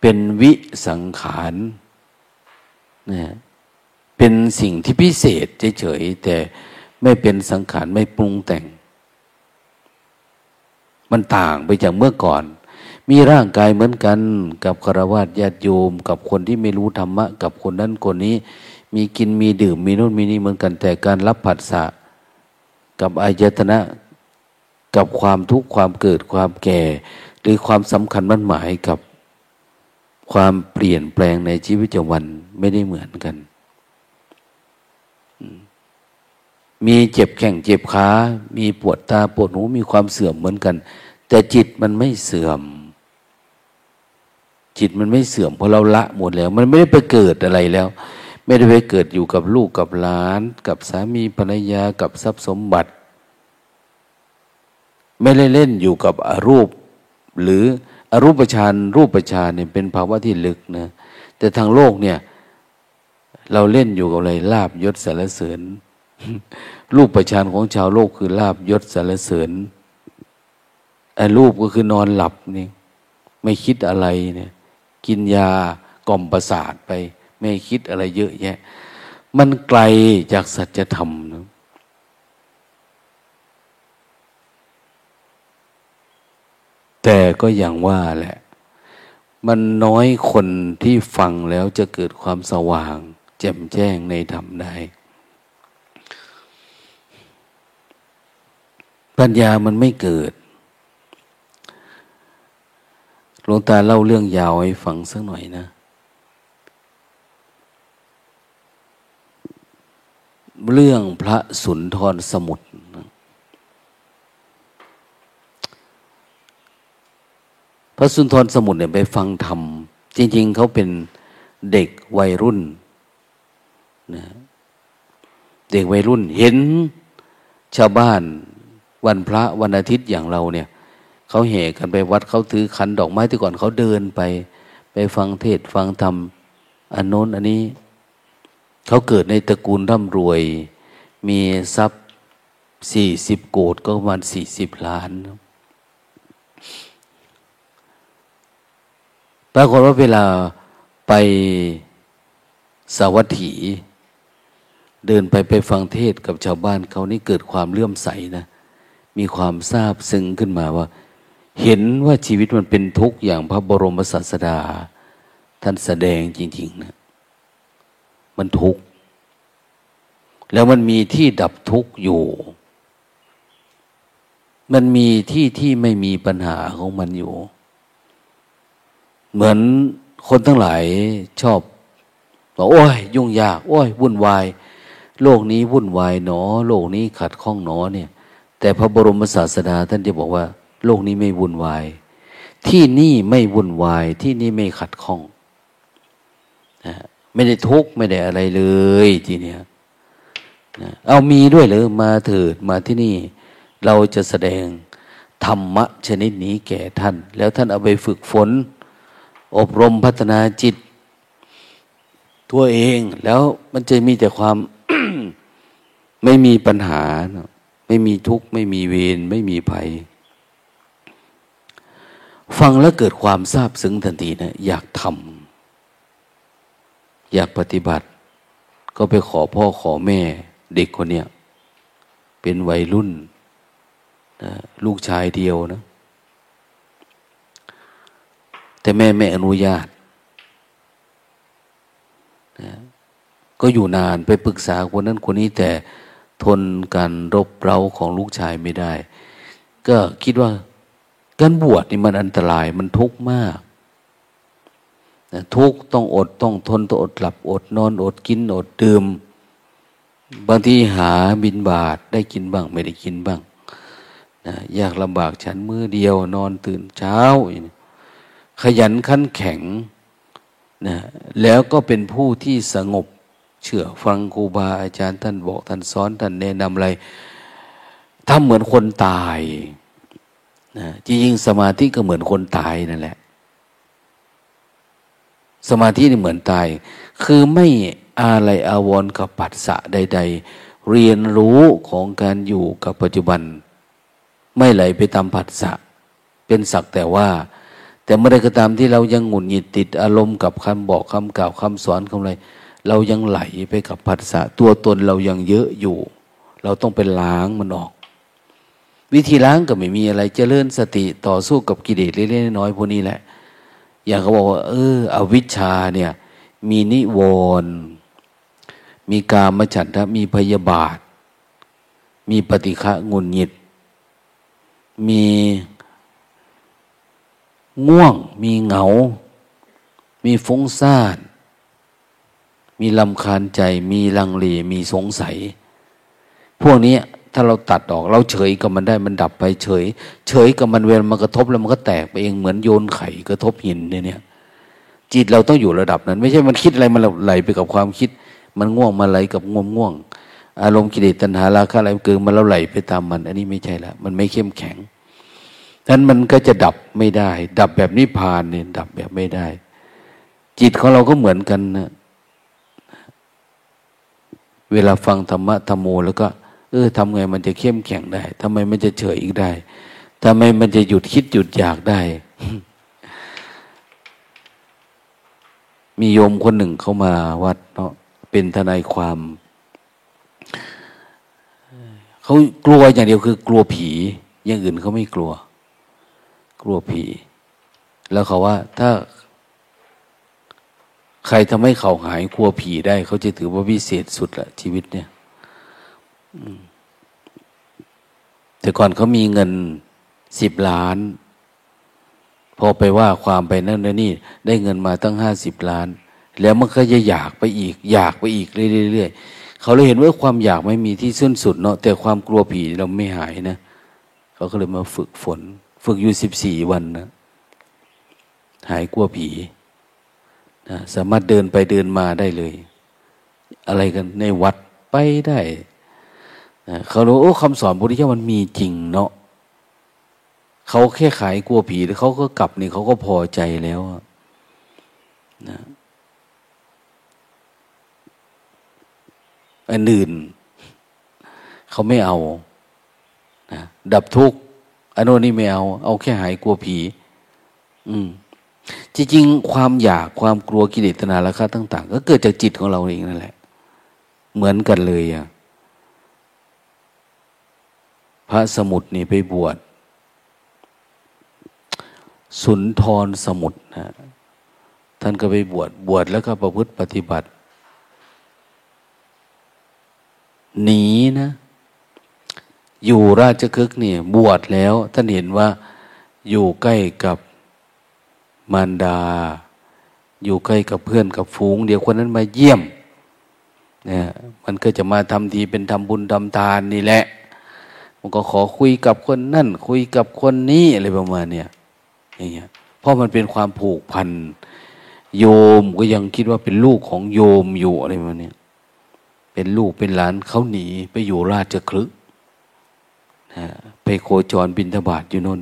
เป็นวิสังขารนะเป็นสิ่งที่พิเศษเฉยๆแต่ไม่เป็นสังขารไม่ปรุงแต่งมันต่างไปจากเมื่อก่อนมีร่างกายเหมือนกันกับฆราวาสญาติโยมกับคนที่ไม่รู้ธรรมะกับคนนั้นคนนี้มีกินมีดื่มมีโน่นมีนี่เหมือนกันแต่การรับผัสสะกับอายตนะกับความทุกข์ความเกิดความแก่หรือความสำคัญมั่นหมายกับความเปลี่ยนแปลงในชีวิตประจำวันไม่ได้เหมือนกันมีเจ็บแข้งเจ็บขามีปวดตาปวดหูมีความเสื่อมเหมือนกันแต่จิตมันไม่เสื่อมจิตมันไม่เสื่อมเพราะเราละหมดแล้วมันไม่ได้ไปเกิดอะไรแล้วไม่ได้ไปเกิดอยู่กับลูกกับหลานกับสามีภรรยากับทรัพย์สมบัติไม่ได้เล่นอยู่กับอรูปหรืออรูปฌานรูปฌานเนี่ยเป็นภาวะที่ลึกนะแต่ทางโลกเนี่ยเราเล่นอยู่กับอะไรลาภยศสรรเสริญรูปฌานของชาวโลกคือลาภยศสรรเสริญรูปก็คือนอนหลับนี่ไม่คิดอะไรเนี่ยกินยา กล่อมประสาทไปไม่คิดอะไรเยอะแยะมันไกลจากสัจธรรมนะแต่ก็อย่างว่าแหละมันน้อยคนที่ฟังแล้วจะเกิดความสว่างแจ่มแจ้งในธรรมได้ปัญญามันไม่เกิดหลวงตาเล่าเรื่องยาวให้ฟังสักหน่อยนะเรื่องพระสุนทรสมุทรพระสุนทรสมุทรเนี่ยไปฟังธรรมจริงๆเขาเป็นเด็กวัยรุ่นนะเด็กวัยรุ่นเห็นชาวบ้านวันพระวันอาทิตย์อย่างเราเนี่ยเขาแห่กันไปวัดเขาถือขันดอกไม้ที่ก่อนเขาเดินไปไปฟังเทศฟังธรรมอันโน้นอันนี้เขาเกิดในตระกูลร่ำรวยมีทรัพย์สี่สิบโกดก็ประมาณสี่สิบล้านปรากฏว่าเวลาไปสาวัตถีเดินไปไปฟังเทศกับชาวบ้านเขานี่เกิดความเลื่อมใสนะมีความซาบซึ้งขึ้นมาว่าเห็นว่าชีวิตมันเป็นทุกข์อย่างพระบรมศาสดาท่านแสดงจริงๆนะมันทุกข์แล้วมันมีที่ดับทุกข์อยู่มันมีที่ที่ไม่มีปัญหาของมันอยู่เหมือนคนทั้งหลายชอบบอกโอ้ยยุ่งยากโอ้ยวุ่นวายโลกนี้วุ่นวายหนอโลกนี้ขัดข้องหนอเนี่ยแต่พระบรมศาสดาท่านจะบอกว่าโลกนี้ไม่วุ่นวายที่นี่ไม่วุ่นวายที่นี่ไม่ขัดข้องนะไม่ได้ทุกข์ไม่ได้อะไรเลยทีเนี้ยนะเอามีด้วยหรือมาเถิดมาที่นี่เราจะแสดงธรรมะชนิดนี้แก่ท่านแล้วท่านเอาไปฝึกฝนอบรมพัฒนาจิตตัวเองแล้วมันจะมีแต่ความ ไม่มีปัญหานะไม่มีทุกข์ไม่มีเวรไม่มีภัยฟังแล้วเกิดความซาบซึ้งทันทีนะอยากทำอยากปฏิบัติก็ไปขอพ่อขอแม่เด็กคนเนี้ยเป็นวัยรุ่นนะลูกชายเดียวนะแต่แม่ไม่อนุญาตนะก็อยู่นานไปปรึกษาคนนั้นคนนี้แต่ทนการรบเร้าของลูกชายไม่ได้ก็คิดว่าการบวชนี่มันอันตรายมันทุกข์มากนะทุกข์ต้องอดต้องทนต้องอดหลับอดนอนอดกินอดดื่มบางทีหาบิณฑบาตได้กินบ้างไม่ได้กินบ้างนะยากลำบากฉันมื้อเดียวนอนตื่นเช้าขยันขันแข็งนะแล้วก็เป็นผู้ที่สงบเชื่อฟังครูบาอาจารย์ท่านบอกท่านสอนท่านแนะนำอะไรทำเหมือนคนตายนะจริงๆสมาธิก็เหมือนคนตายนั่นแหละสมาธินี่เหมือนตายคือไม่อาลัยอาวรณ์กับปัสสะใดๆเรียนรู้ของการอยู่กับปัจจุบันไม่ไหลไปตามปัสสะเป็นสักแต่ว่าแต่เมื่อใดก็ตามที่เรายังหงุดหงิดติดอารมณ์กับคำบอกคำกล่าวคำสอนคำอะไรเรายังไหลไปกับผัสสะตัวตนเรายังเยอะอยู่เราต้องไปล้างมันออกวิธีล้างก็ไม่มีอะไรเจริญสติต่อสู้กับกิเลสเล็กๆน้อยๆพวกนี้แหละอย่างเขาบอกว่าเอออวิชชาเนี่ยมีนิวรณ์มีกามฉันทะมีพยาบาทมีปฏิฆะงุนงิดมีง่วงมีเหงามีฟุ้งซ่านมีรำคาญใจมีลังเลมีสงสัยพวกนี้ถ้าเราตัดออกเราเฉยกับมันได้มันดับไปเฉยเฉยกับมันเวลามากระทบแล้วมันก็แตกไปเองเหมือนโยนไข่กระทบหินเนี่ยจิตเราต้องอยู่ระดับนั้นไม่ใช่มันคิดอะไรมันไหลไปกับความคิดมันง่วงมาไหลกับง่วงง่วงอารมณ์กิเลสตัณหาราคะอะไรเกิดมันเราไหลไปตามมันอันนี้ไม่ใช่ละมันไม่เข้มแข็งนั้นมันก็จะดับไม่ได้ดับแบบนิพพานเนี่ยดับแบบไม่ได้จิตของเราก็เหมือนกันนะเวลาฟังธรรมะธรรมโมแล้วก็เออทำไงมันจะเข้มแข็งได้ทำไมมันจะเฉยอีกได้ทำไมมันจะหยุดคิดหยุดอยากได้ มีโยมคนหนึ่งเข้ามาวัดเนาะเป็นทนายความเขากลัวอย่างเดียวคือกลัวผีอย่างอื่นเขาไม่กลัวกลัวผีแล้วเขาว่าถ้าใครทำให้เขาหายกลัวผีได้เขาจะถือว่าวิเศษสุดละชีวิตเนี่ยแต่ก่อนเขามีเงินสิบล้านพอไปว่าความไปนั่นนี่ได้เงินมาตั้งห้าสิบล้านแล้วมันก็จะอยากไปอีกอยากไปอีกเรื่อยๆเขาเลยเห็นว่าความอยากไม่มีที่สิ้นสุดเนาะแต่ความกลัวผีเราไม่หายนะเขาก็เลยมาฝึกฝนฝึกอยู่สิบสี่วันนะหายกลัวผีนะสามารถเดินไปเดินมาได้เลยอะไรกันในวัดไปได้นะเขารู้โอ้คำสอนพุทธเจ้ามันมีจริงเนาะเขาแค่ขายกลัวผีแล้วเขาก็กลับนี่เขาก็พอใจแล้วนะอันอื่นเขาไม่เอานะดับทุกข์อันโน้นนี่ไม่เอาเอาแค่หายกลัวผีอืมจริงๆความอยากความกลัวกิเลสตัณหาราคะต่างๆก็เกิดจากจิตของเราเองนั่นแหละเหมือนกันเลยอ่ะพระสมุทรนี่ไปบวชสุนทรสมุทรนะท่านก็ไปบวชบวชแล้วก็ประพฤติปฏิบัติหนีนะอยู่ราชคฤห์นี่บวชแล้วท่านเห็นว่าอยู่ใกล้กับมารดาอยู่ใกล้กับเพื่อนกับฝูงเดี๋ยวคนนั้นมาเยี่ยมนะมันก็จะมาทำทีเป็นทำบุญทำทานนี่แหละมันก็ขอคุยกับคนนั่นคุยกับคนนี้อะไรประมาณเนี้ยอย่างเงี้ยเพราะมันเป็นความผูกพันโยมก็ยังคิดว่าเป็นลูกของโยมอยู่อะไรประมาณเนี้ยเป็นลูกเป็นหลานเขาหนีไปอยู่ราชคฤห์นะไปโคจรบิณฑบาตอยู่นู่น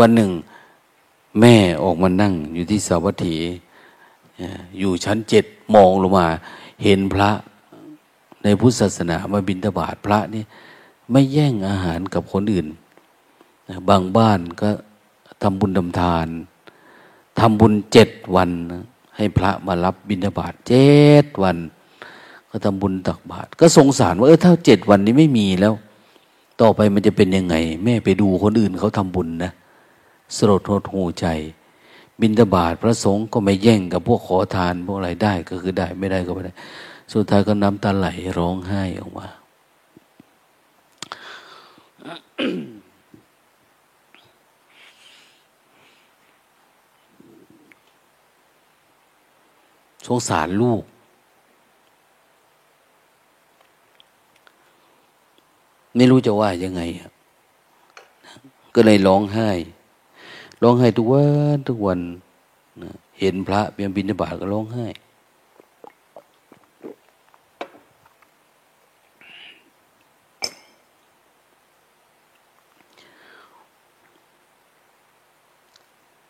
วันหนึ่งแม่ออกมานั่งอยู่ที่สาวัตถีอยู่ชั้นเจ็ดมองลงมาเห็นพระในพุทธศาสนามาบิณฑบาตพระนี่ไม่แย่งอาหารกับคนอื่นบางบ้านก็ทำบุญทำทานทำบุญเจ็ดวันให้พระมารับบิณฑบาตเจ็ดวันก็ทำบุญตักบาตรก็สงสารว่าเออถ้าเจ็ดวันนี้ไม่มีแล้วต่อไปมันจะเป็นยังไงแม่ไปดูคนอื่นเขาทำบุญนะสลดหดหูใจบิณฑบาตพระสงฆ์ก็ไม่แย่งกับพวกขอทานพวกอะไรได้ก็คือได้ไม่ได้ก็ไม่ได้สุดท้ายก็น้ำตาไหลร้องไห้ออกมา สงสารลูกไม่รู้จะว่ายังไงก็เลยร้องไห้ร้องไห้ทุกวันทุกวันเห็นพระเปลี่ยนบิณฑบาตก็ร้องไห้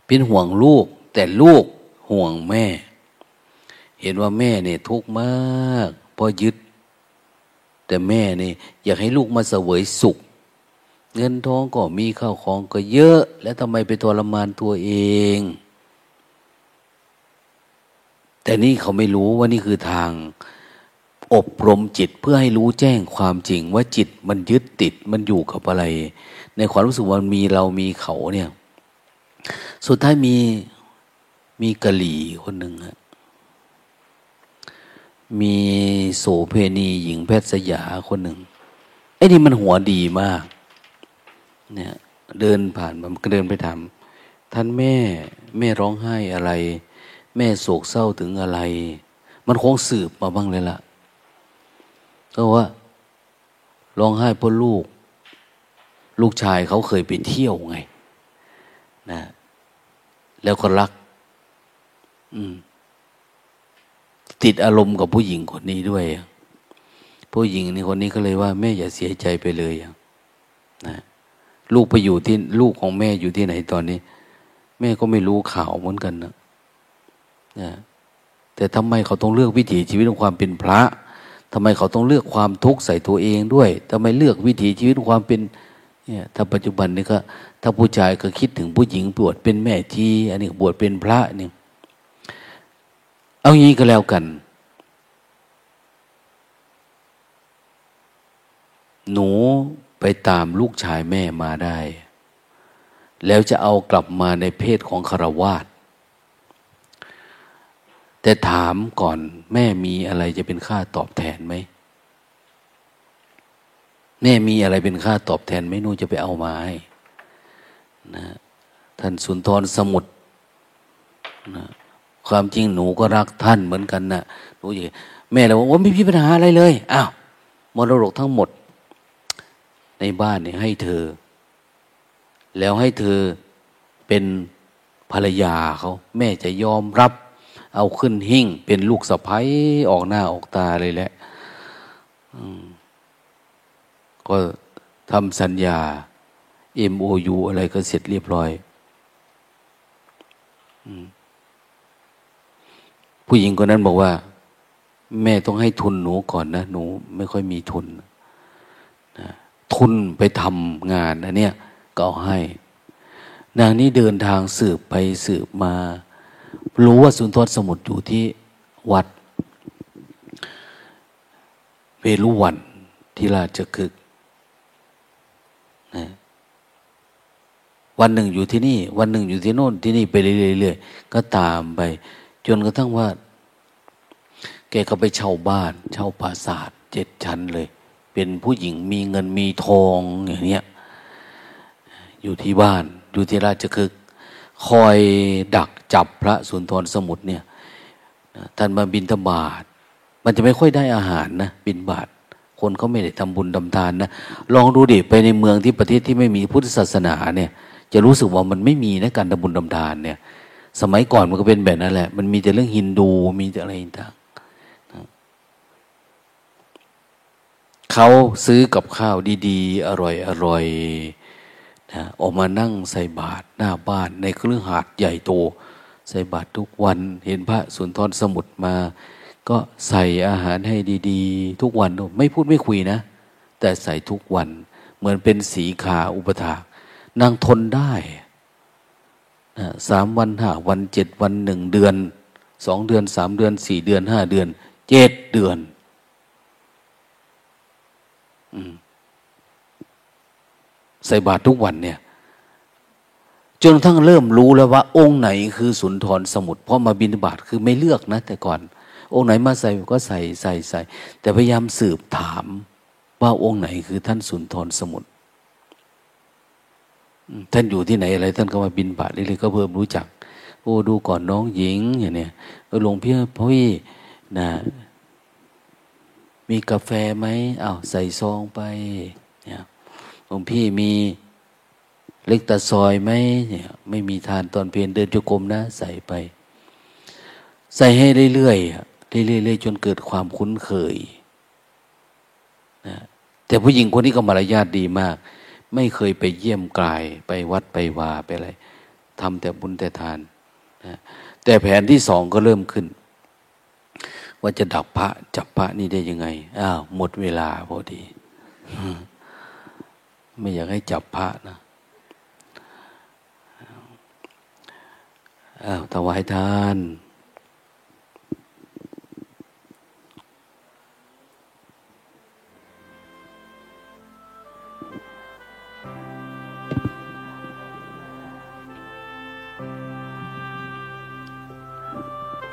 เป็นห่วงลูกแต่ลูกห่วงแม่เห็นว่าแม่เนี่ยทุกข์มากเพราะยึดแต่แม่เนี่ยอยากให้ลูกมาเสวยสุขเงินทองก็มีข้าวของก็เยอะแล้วทำไมไปทรมานตัวเองแต่นี่เขาไม่รู้ว่านี่คือทางอบรมจิตเพื่อให้รู้แจ้งความจริงว่าจิตมันยึดติดมันอยู่กับอะไรในความรู้สึกว่ามีเรามีเขาเนี่ยสุดท้ายมีมีกะหรี่คนหนึ่งฮะมีโสเพณีหญิงแพทย์สยาคนหนึ่งไอ้นี่มันหัวดีมากเนี่ยเดินผ่านมันก็เดินไปถามท่านแม่แม่ร้องไห้อะไรแม่โศกเศร้าถึงอะไรมันคงสืบมาบ้างเลยล่ะก็ว่าร้องไห้เพราะลูกลูกชายเขาเคยไปเที่ยวไงนะแล้วก็รักอืมติดอารมณ์กับผู้หญิงคนนี้ด้วยผู้หญิงนี่คนนี้ก็เลยว่าแม่อย่าเสียใจไปเลยนะลูกไปอยู่ที่ลูกของแม่อยู่ที่ไหนตอนนี้แม่ก็ไม่รู้ข่าวเหมือนกันนะนะแต่ทำไมเขาต้องเลือกวิถีชีวิตของความเป็นพระทำไมเขาต้องเลือกความทุกข์ใส่ตัวเองด้วยทำไมเลือกวิถีชีวิตของความเป็น เนี่ยถ้าปัจจุบันนี้ก็ถ้าผู้ชายก็คิดถึงผู้หญิงบวชเป็นแม่ชีอันนี้บวชเป็นพระนี่เอาอย่างนี้ก็แล้วกันหนูไปตามลูกชายแม่มาได้แล้วจะเอากลับมาในเพศของฆราวาสแต่ถามก่อนแม่มีอะไรจะเป็นค่าตอบแทนไหมแม่มีอะไรเป็นค่าตอบแทนไหมหนูจะไปเอามาให้นะท่านสุนทรสมุทรนะความจริงหนูก็รักท่านเหมือนกันนะหนูอย่างแม่เราว่าไม่มีปัญหาอะไรเลยอ้าวมรดกทั้งหมดในบ้านเนี่ยให้เธอแล้วให้เธอเป็นภรรยาเขาแม่จะยอมรับเอาขึ้นหิ้งเป็นลูกสะใภ้ออกหน้าออกตาเลยแหละก็ทำสัญญา เอ็ม โอ ยู อะไรก็เสร็จเรียบร้อยผู้หญิงคนนั้นบอกว่าแม่ต้องให้ทุนหนูก่อนนะหนูไม่ค่อยมีทุนนะทุนไปทำงานนะเนี่ยก็เอาให้นางนี้เดินทางสืบไปสืบมารู้ว่าสุนทรสมุทรอยู่ที่วัดเวรุวันที่ราชคฤห์นะวันหนึ่งอยู่ที่นี่วันหนึ่งอยู่ที่โน่นที่นี่ไปเรื่อยๆก็ตามไปจนกระทั่งว่าแกก็ไปเช่าบ้านเช่าปราสาทเจ็ดชั้นเลยเป็นผู้หญิงมีเงินมีทองอย่างเนี้ยอยู่ที่บ้านอยู่ที่ราชคฤห์คอยดักจับพระสุนทรสมุทรเนี่ยท่านมาบิณฑบาตมันจะไม่ค่อยได้อาหารนะบิณฑบาตคนเขาไม่ได้ทำบุญทำทานนะลองดูดิไปในเมืองที่ประเทศที่ไม่มีพุทธศาสนาเนี่ยจะรู้สึกว่ามันไม่มีนะการทำบุญทำทานเนี่ยสมัยก่อนมันก็เป็นแบบนั้นแหละมันมีแต่เรื่องฮินดูมีแต่อะไรต่างเขาซื้อกับข้าวดีๆอร่อยๆนะออกมานั่งใส่บาตรหน้าบ้านในคฤหาสน์ใหญ่โตใส่บาตรทุกวันเห็นพระสุนทรสมุทรมาก็ใส่อาหารให้ดีๆทุกวันไม่พูดไม่คุยนะแต่ใส่ทุกวันเหมือนเป็นสีขาอุปถากนางทนได้นะสามวันห้าวันเจ็ดวันหนึ่งเดือนสองเดือนสามเดือนสี่เดือนห้าเดือนเจ็ดเดือนใส่บาตรทุกวันเนี่ยจนทั้งเริ่มรู้แล้วว่าองค์ไหนคือสุนทรสมุทรเพราะมาบิณฑบาตคือไม่เลือกนะแต่ก่อนองค์ไหนมาใส่ก็ใส่ใส่ใส่แต่พยายามสืบถามว่าองค์ไหนคือท่านสุนทรสมุทรท่านอยู่ที่ไหนอะไรท่านก็มาบิณฑบาตเรื่อยๆก็เพิ่มรู้จักโอ้ดูก่อนน้องหญิงอย่างเนี้ยหลวงพี่พ่อพี่นะมีกาแฟไหมอ้าวใส่ซองไปเนี่ยหลวงพี่มีเล็กตะซอยไหมเนี่ยไม่มีทานตอนเพียนเดินจงกรมนะใส่ไปใส่ให้เรื่อยๆเรื่อยๆจนเกิดความคุ้นเคยนะแต่ผู้หญิงคนนี้ก็มารยาทดีมากไม่เคยไปเยี่ยมกายไปวัดไปวาไปอะไรทำแต่บุญแต่ทานนะแต่แผนที่สองก็เริ่มขึ้นว่าจะดักพระจับพระนี่ได้ยังไงอ้าวหมดเวลาพอดีไม่อยากให้จับพระนะอ้าวถวายทาน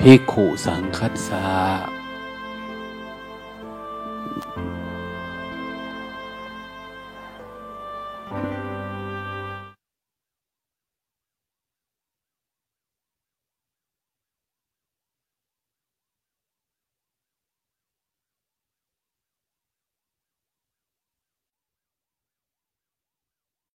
ภิกขุสังคัสสะ